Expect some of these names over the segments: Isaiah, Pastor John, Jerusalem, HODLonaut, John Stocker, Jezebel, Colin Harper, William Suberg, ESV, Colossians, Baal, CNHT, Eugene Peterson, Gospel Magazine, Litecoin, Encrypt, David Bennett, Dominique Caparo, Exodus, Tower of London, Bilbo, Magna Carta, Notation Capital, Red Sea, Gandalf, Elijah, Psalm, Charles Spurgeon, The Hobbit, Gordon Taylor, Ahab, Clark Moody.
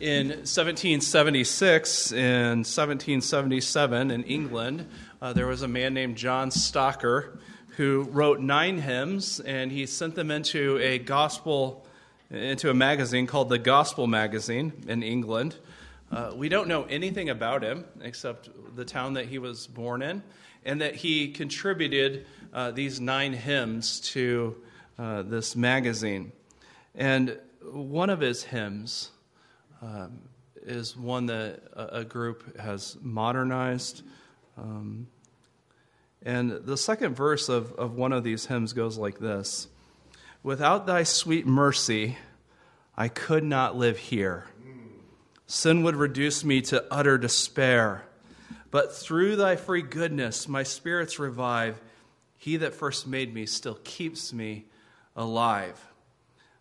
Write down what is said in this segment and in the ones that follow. In 1776 and 1777 in England, there was a man named John Stocker who wrote 9 hymns, and he sent them into a magazine called the Gospel Magazine in England. We don't know anything about him except the town that he was born in, and that he contributed these 9 hymns to this magazine. And one of his hymns is one that a group has modernized. And the second verse of one of these hymns goes like this: "Without thy sweet mercy, I could not live here. Sin would reduce me to utter despair. But through thy free goodness, my spirits revive. He that first made me still keeps me alive."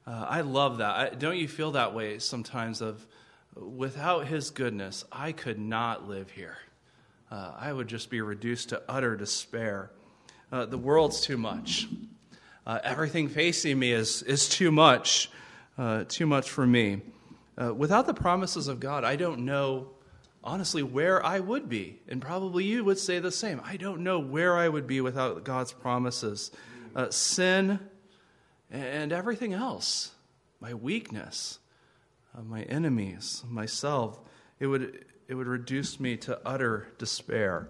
I love that. Don't you feel that way sometimes? Of without his goodness, I could not live here. I would just be reduced to utter despair. The world's too much. Everything facing me is too much for me. Without the promises of God, I don't know, honestly, where I would be. And probably you would say the same. I don't know where I would be without God's promises. Sin and everything else, my weakness, my enemies, myself, it would reduce me to utter despair.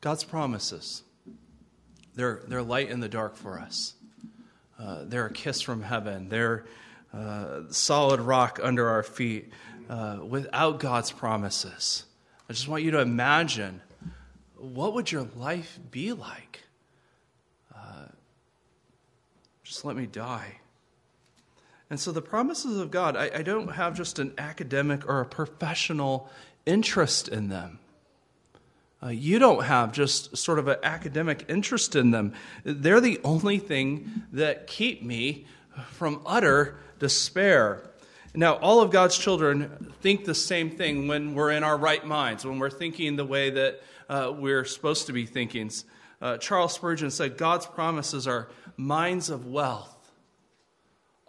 God's promises, they're light in the dark for us. They're a kiss from heaven. They're solid rock under our feet. Without God's promises, I just want you to imagine, what would your life be like? Just let me die. And so the promises of God, I don't have just an academic or a professional interest in them. You don't have just sort of an academic interest in them. They're the only thing that keep me from utter despair. Now, all of God's children think the same thing when we're in our right minds, when we're thinking the way that we're supposed to be thinking. Charles Spurgeon said, God's promises are mines of wealth,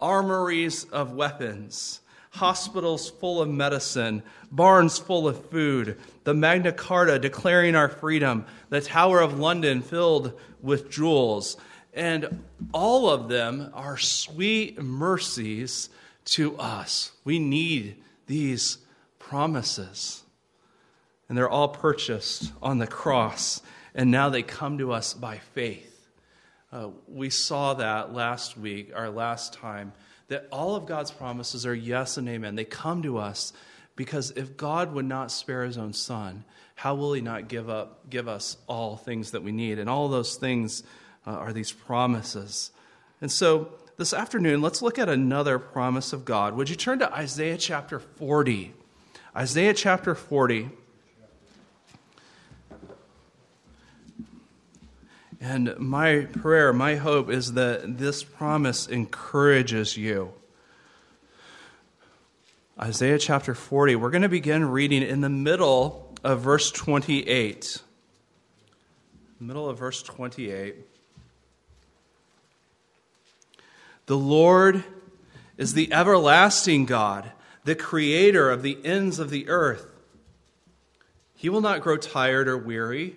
armories of weapons, hospitals full of medicine, barns full of food, the Magna Carta declaring our freedom, the Tower of London filled with jewels. And all of them are sweet mercies to us. We need these promises. And they're all purchased on the cross. And now they come to us by faith. We saw that last week, our last time, that all of God's promises are yes and amen. They come to us because if God would not spare his own son, how will he not give us all things that we need? And all those things are these promises. And so this afternoon, let's look at another promise of God. Would you turn to Isaiah chapter 40? Isaiah chapter 40. And my prayer, my hope is that this promise encourages you. Isaiah chapter 40. We're going to begin reading in the middle of verse 28. Middle of verse 28. The Lord is the everlasting God, the creator of the ends of the earth. He will not grow tired or weary,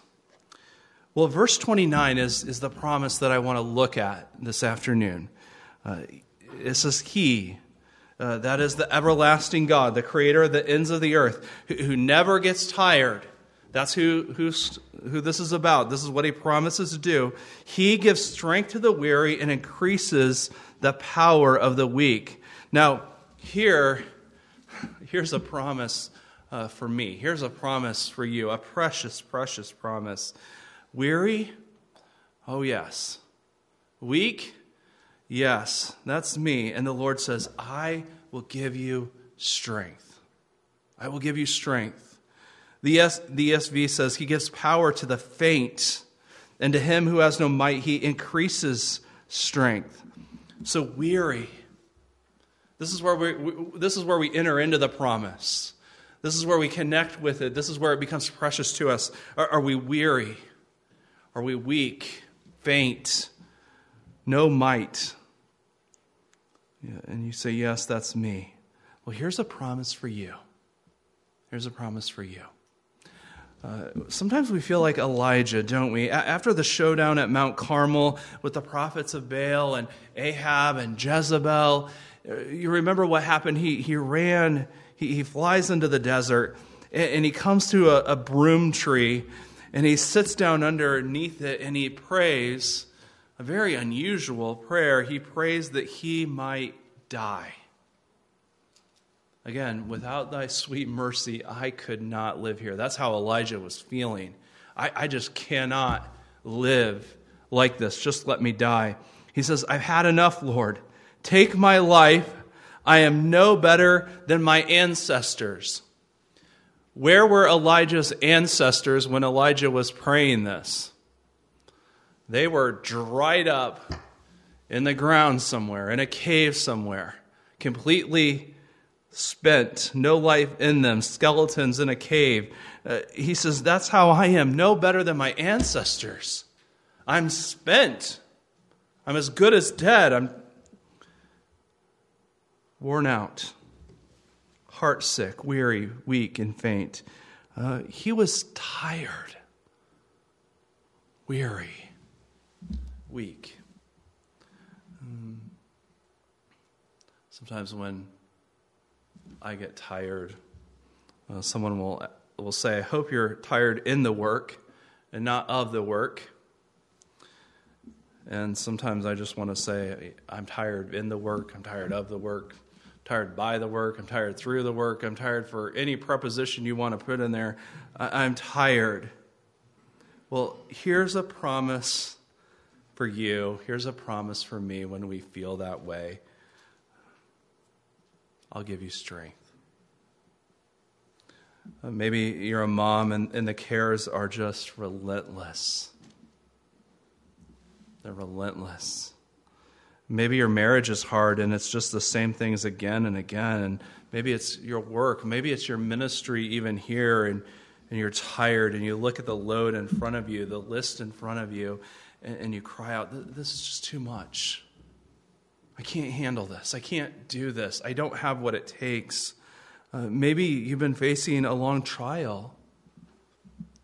Well, verse 29 is the promise that I want to look at this afternoon. It says, He, that is the everlasting God, the creator of the ends of the earth, who never gets tired. That's who this is about. This is what he promises to do. He gives strength to the weary and increases the power of the weak. Now, here's a promise for me. Here's a promise for you. A precious, precious promise. Weary? Oh, yes. Weak? Yes. That's me. And the Lord says, I will give you strength. I will give you strength. The ESV says, he gives power to the faint, and to him who has no might, he increases strength. So weary. This is where we enter into the promise. This is where we connect with it. This is where it becomes precious to us. Are we weary? Are we weak? Faint? No might? Yeah, and you say, yes, that's me. Well, here's a promise for you. Here's a promise for you. Sometimes we feel like Elijah, don't we? After the showdown at Mount Carmel with the prophets of Baal and Ahab and Jezebel, you remember what happened. He ran, he flies into the desert, and he comes to a broom tree, and he sits down underneath it, and he prays a very unusual prayer. He prays that he might die. Again, without thy sweet mercy, I could not live here. That's how Elijah was feeling. I just cannot live like this. Just let me die. He says, I've had enough, Lord. Take my life. I am no better than my ancestors. Where were Elijah's ancestors when Elijah was praying this? They were dried up in the ground somewhere, in a cave somewhere, completely spent, no life in them, skeletons in a cave. He says, that's how I am, no better than my ancestors. I'm spent. I'm as good as dead. I'm worn out, heart sick, weary, weak, and faint. He was tired, weary, weak. Sometimes when I get tired, someone will say, I hope you're tired in the work and not of the work. And sometimes I just want to say, I'm tired in the work, I'm tired of the work, I'm tired by the work, I'm tired through the work, I'm tired for any preposition you want to put in there. I'm tired. Well, here's a promise for you. Here's a promise for me when we feel that way. I'll give you strength. Maybe you're a mom and the cares are just relentless. They're relentless. Maybe your marriage is hard and it's just the same things again and again. And maybe it's your work. Maybe it's your ministry even here and you're tired and you look at the load in front of you, the list in front of you, and you cry out, this is just too much. I can't handle this. I can't do this. I don't have what it takes. Maybe you've been facing a long trial,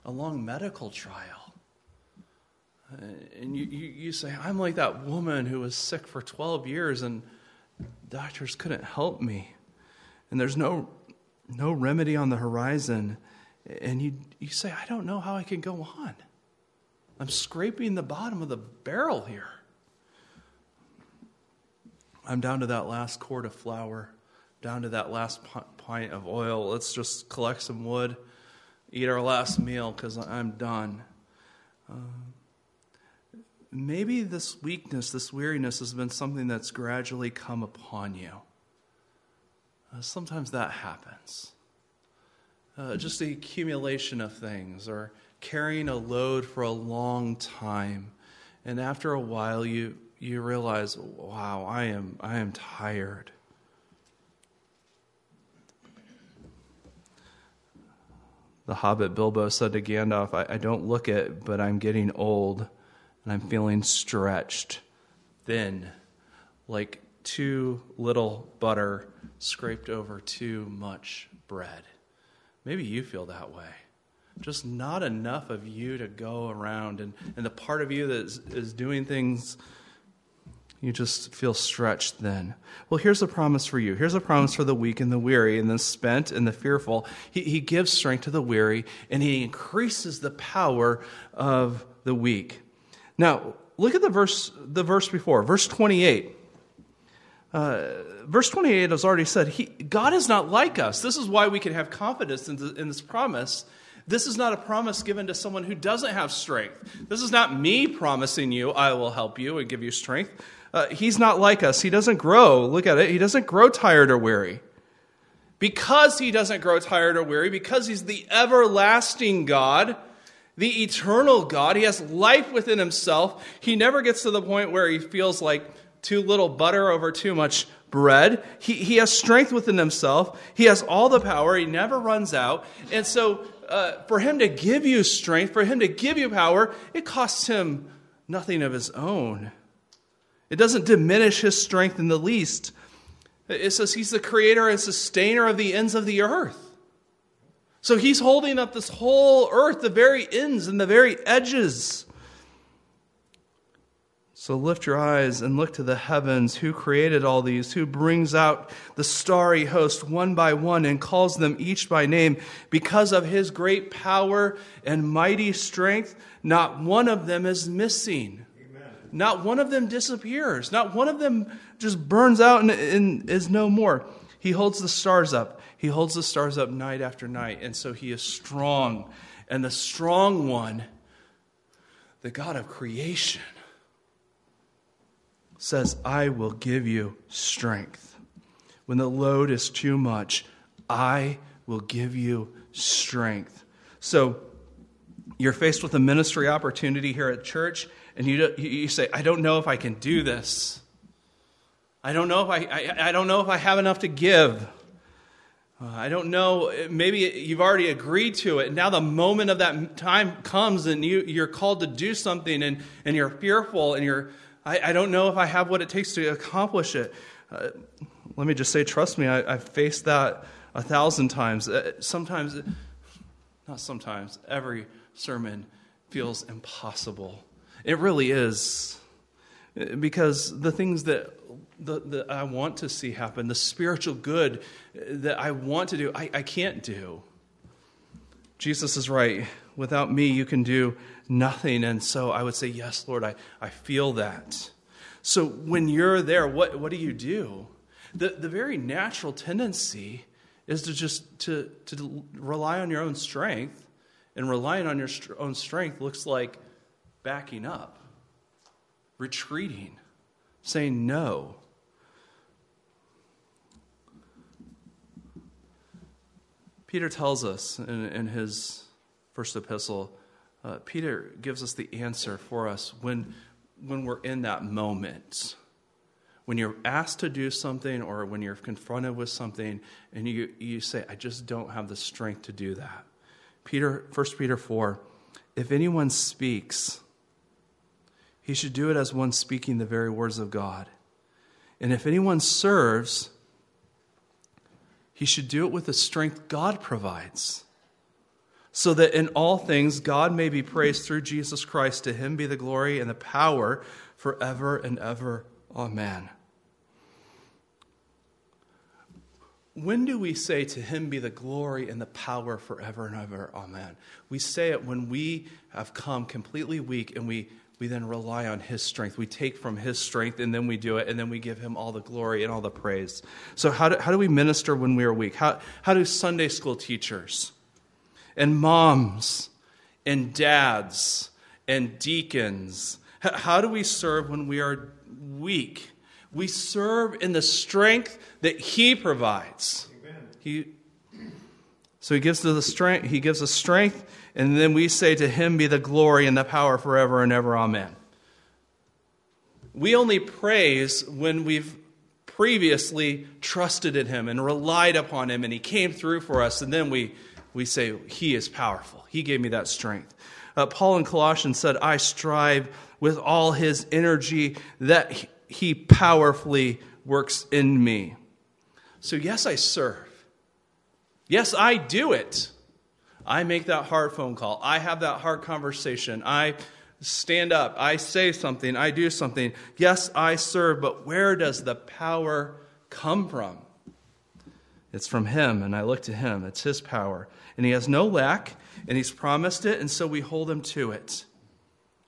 a long medical trial. And you say, I'm like that woman who was sick for 12 years and doctors couldn't help me. And there's no remedy on the horizon. And you say, I don't know how I can go on. I'm scraping the bottom of the barrel here. I'm down to that last quart of flour, down to that last pint of oil. Let's just collect some wood, eat our last meal because I'm done. Maybe this weakness, this weariness has been something that's gradually come upon you. Sometimes that happens. Just the accumulation of things or carrying a load for a long time. And after a while, you realize, wow, I am tired. The Hobbit Bilbo said to Gandalf, I don't look it, but I'm getting old, and I'm feeling stretched, thin, like too little butter scraped over too much bread. Maybe you feel that way. Just not enough of you to go around, and the part of you that is doing things, you just feel stretched then. Well, here's a promise for you. Here's a promise for the weak and the weary and the spent and the fearful. He gives strength to the weary, and he increases the power of the weak. Now, look at the verse before, verse 28. Verse 28 has already said, God is not like us. This is why we can have confidence in this promise. This is not a promise given to someone who doesn't have strength. This is not me promising you, I will help you and give you strength. He's not like us. He doesn't grow. Look at it. He doesn't grow tired or weary. Because he doesn't grow tired or weary, because he's the everlasting God, the eternal God, he has life within himself. He never gets to the point where he feels like too little butter over too much bread. He has strength within himself. He has all the power. He never runs out. And so for him to give you strength, for him to give you power, it costs him nothing of his own. It doesn't diminish his strength in the least. It says he's the creator and sustainer of the ends of the earth. So he's holding up this whole earth, the very ends and the very edges. So lift your eyes and look to the heavens. Who created all these? Who brings out the starry host one by one and calls them each by name? Because of his great power and mighty strength, not one of them is missing. Amen. Not one of them disappears. Not one of them just burns out and is no more. He holds the stars up. He holds the stars up night after night. And so he is strong. And the strong one, the God of creation, says, I will give you strength. When the load is too much, I will give you strength. So you're faced with a ministry opportunity here at church, and you say, I don't know if I can do this. I don't know if I don't know if I have enough to give. I don't know. Maybe you've already agreed to it, and now the moment of that time comes, and you're called to do something, and you're fearful, and you're I don't know if I have what it takes to accomplish it. Let me just say, trust me, I've faced that 1,000 times. Sometimes, not sometimes, every sermon feels impossible. It really is. Because the things that I want to see happen, the spiritual good that I want to do, I can't do. Jesus is right. Without me, you can do nothing. And so I would say, yes, Lord, I feel that. So when you're there, what do? The very natural tendency is to just to rely on your own strength. And relying on your own strength looks like backing up, retreating, saying no. Peter tells us in his first epistle, Peter gives us the answer for us when we're in that moment. When you're asked to do something or when you're confronted with something and you say, I just don't have the strength to do that. 1 Peter 4, if anyone speaks, he should do it as one speaking the very words of God. And if anyone serves, he should do it with the strength God provides, so that in all things God may be praised through Jesus Christ. To him be the glory and the power forever and ever. Amen. When do we say to him be the glory and the power forever and ever? Amen. We say it when we have come completely weak and we then rely on his strength. We take from his strength and then we do it and then we give him all the glory and all the praise. So how do we minister when we are weak? How do Sunday school teachers and moms and dads and deacons, how do we serve when we are weak? We serve in the strength that he provides. Amen. He gives us strength, and then we say to him be the glory and the power forever and ever. Amen. We only praise when we've previously trusted in him and relied upon him, and he came through for us, and then we say, he is powerful. He gave me that strength. Paul in Colossians said, I strive with all his energy that he powerfully works in me. So yes, I serve. Yes, I do it. I make that hard phone call. I have that hard conversation. I stand up. I say something. I do something. Yes, I serve. But where does the power come from? It's from him, and I look to him. It's his power. And he has no lack, and he's promised it, and so we hold him to it.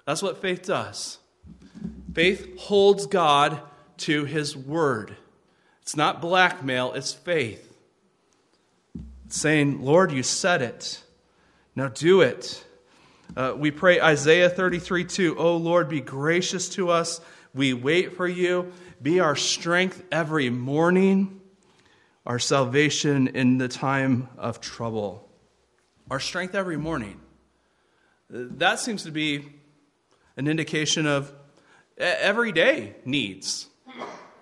That's what faith does. Faith holds God to his word. It's not blackmail, it's faith. It's saying, Lord, you said it. Now do it. We pray Isaiah 33:2. Oh, Lord, be gracious to us. We wait for you. Be our strength every morning. our salvation in the time of trouble, our strength every morning. That seems to be an indication of everyday needs.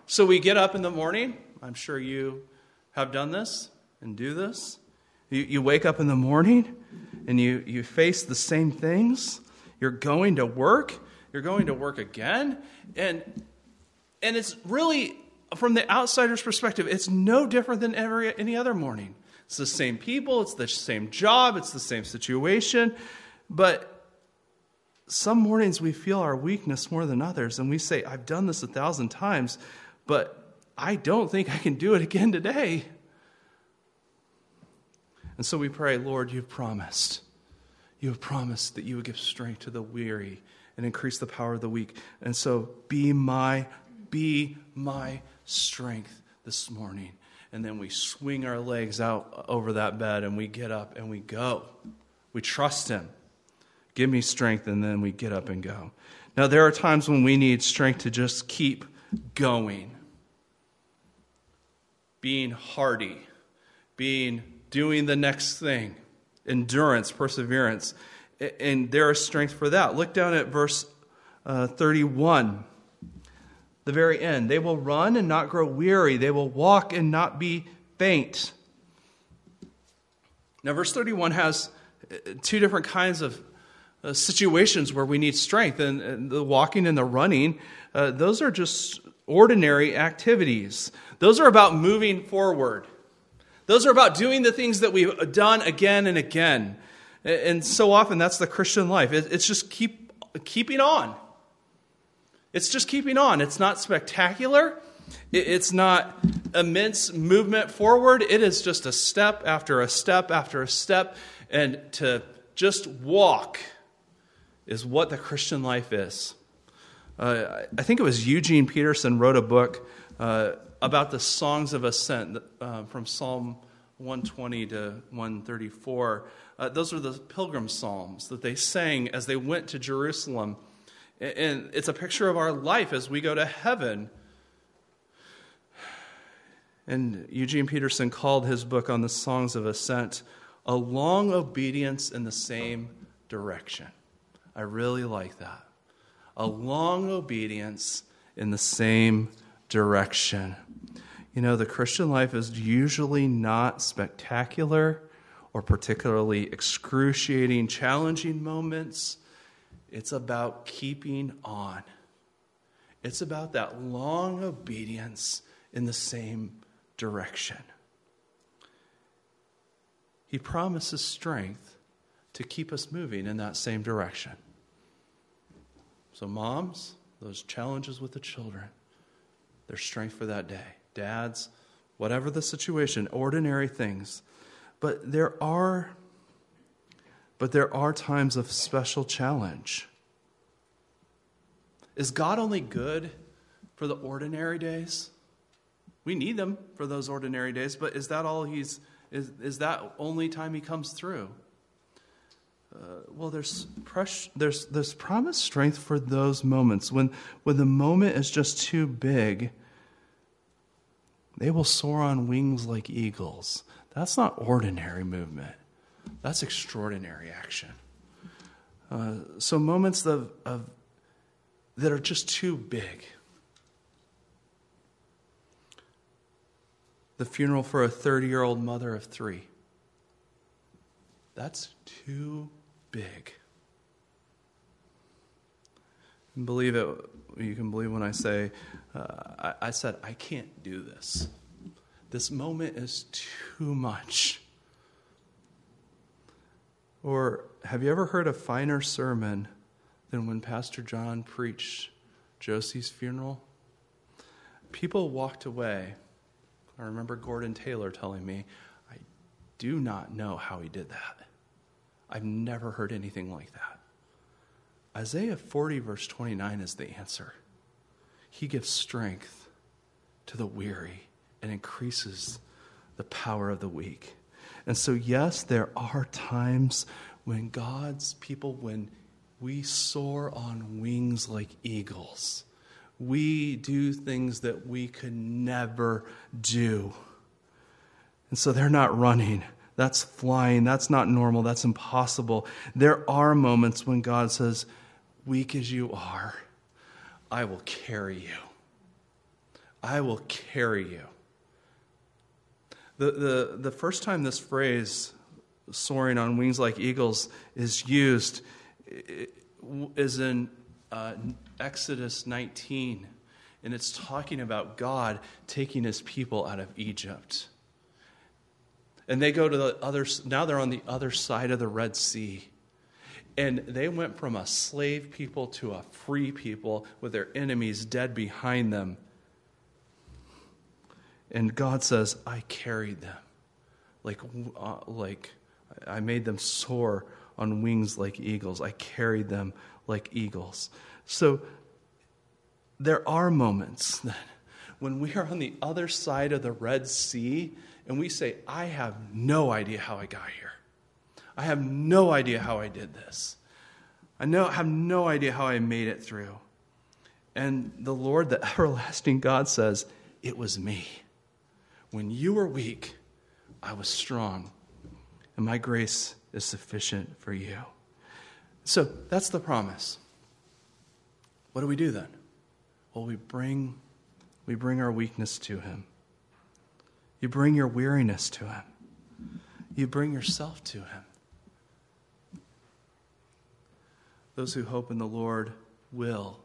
So we get up in the morning. I'm sure you have done this and do this. You wake up in the morning and you face the same things. You're going to work. You're going to work again. And it's really, from the outsider's perspective, it's no different than any other morning. It's the same people. It's the same job. It's the same situation. But some mornings we feel our weakness more than others. And we say, I've done this 1,000 times, but I don't think I can do it again today. And so we pray, Lord, you've promised. You have promised that you would give strength to the weary and increase the power of the weak. And so be my strength this morning. And then we swing our legs out over that bed and we get up and we go. We trust him. Give me strength, and then we get up and go. Now, there are times when we need strength to just keep going. Being hardy, doing the next thing, endurance, perseverance, and there is strength for that. Look down at verse 31, the very end. They will run and not grow weary. They will walk and not be faint. Now, verse 31 has two different kinds of situations where we need strength, and the walking and the running, those are just ordinary activities. Those are about moving forward. Those are about doing the things that we've done again and again. And so often that's the Christian life. It's just keeping on. It's just keeping on. It's not spectacular. It's not immense movement forward. It is just a step after a step after a step. And to just walk is what the Christian life is. I think it was Eugene Peterson wrote a book about the songs of ascent from Psalm 120 to 134. Those are the pilgrim psalms that they sang as they went to Jerusalem. And it's a picture of our life as we go to heaven. And Eugene Peterson called his book on the songs of ascent, A Long Obedience in the Same Direction. I really like that. A long obedience in the same direction. You know, the Christian life is usually not spectacular or particularly excruciating, challenging moments. It's about keeping on. It's about that long obedience in the same direction. He promises strength to keep us moving in that same direction. So moms, those challenges with the children, their strength for that day. Dads, whatever the situation, ordinary things. But there are times of special challenge. Is God only good for the ordinary days? We need them for those ordinary days, but is that all is that only time he comes through? Well, there's promised strength for those moments. When the moment is just too big, they will soar on wings like eagles. That's not ordinary movement. That's extraordinary action. So moments of that are just too big. The funeral for a 30-year-old mother of 3. That's too big. And believe it. You can believe when I say, I said, I can't do this. This moment is too much. Or have you ever heard a finer sermon than when Pastor John preached Josie's funeral? People walked away. I remember Gordon Taylor telling me, I do not know how he did that. I've never heard anything like that. Isaiah 40, verse 29 is the answer. He gives strength to the weary and increases the power of the weak. And so, yes, there are times when God's people, when we soar on wings like eagles, we do things that we could never do. And so they're not running. That's flying. That's not normal. That's impossible. There are moments when God says, weak as you are, I will carry you. I will carry you. The first time this phrase, soaring on wings like eagles, is used is in Exodus 19. And it's talking about God taking his people out of Egypt. And they go to the other, now they're on the other side of the Red Sea. And they went from a slave people to a free people with their enemies dead behind them. And God says, I carried them. Like I made them soar on wings like eagles. I carried them like eagles. So there are moments that when we are on the other side of the Red Sea and we say, I have no idea how I got here. I have no idea how I did this. I have no idea how I made it through. And the Lord, the everlasting God, says, it was me. When you were weak, I was strong, and my grace is sufficient for you. So that's the promise. What do we do then? Well, we bring our weakness to him. You bring your weariness to him. You bring yourself to him. Those who hope in the Lord will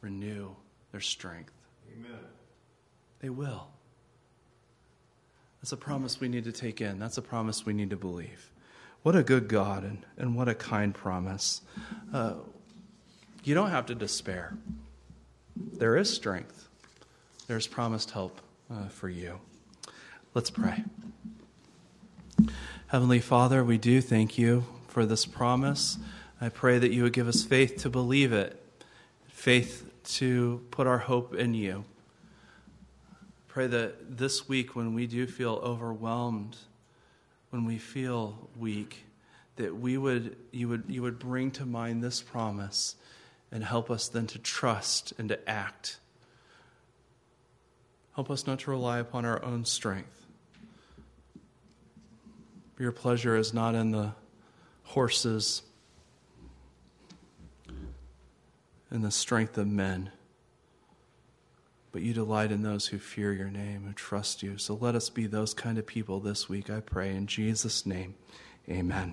renew their strength. Amen. They will. That's a promise we need to take in. That's a promise we need to believe. What a good God and what a kind promise. You don't have to despair. There is strength. There's promised help for you. Let's pray. Heavenly Father, we do thank you for this promise. I pray that you would give us faith to believe it, faith to put our hope in you. Pray that this week when we do feel overwhelmed, when we feel weak, that you would bring to mind this promise and help us then to trust and to act. Help us not to rely upon our own strength. Your pleasure is not in the horses and the strength of men, but you delight in those who fear your name, who trust you. So let us be those kind of people this week, I pray. In Jesus' name, amen.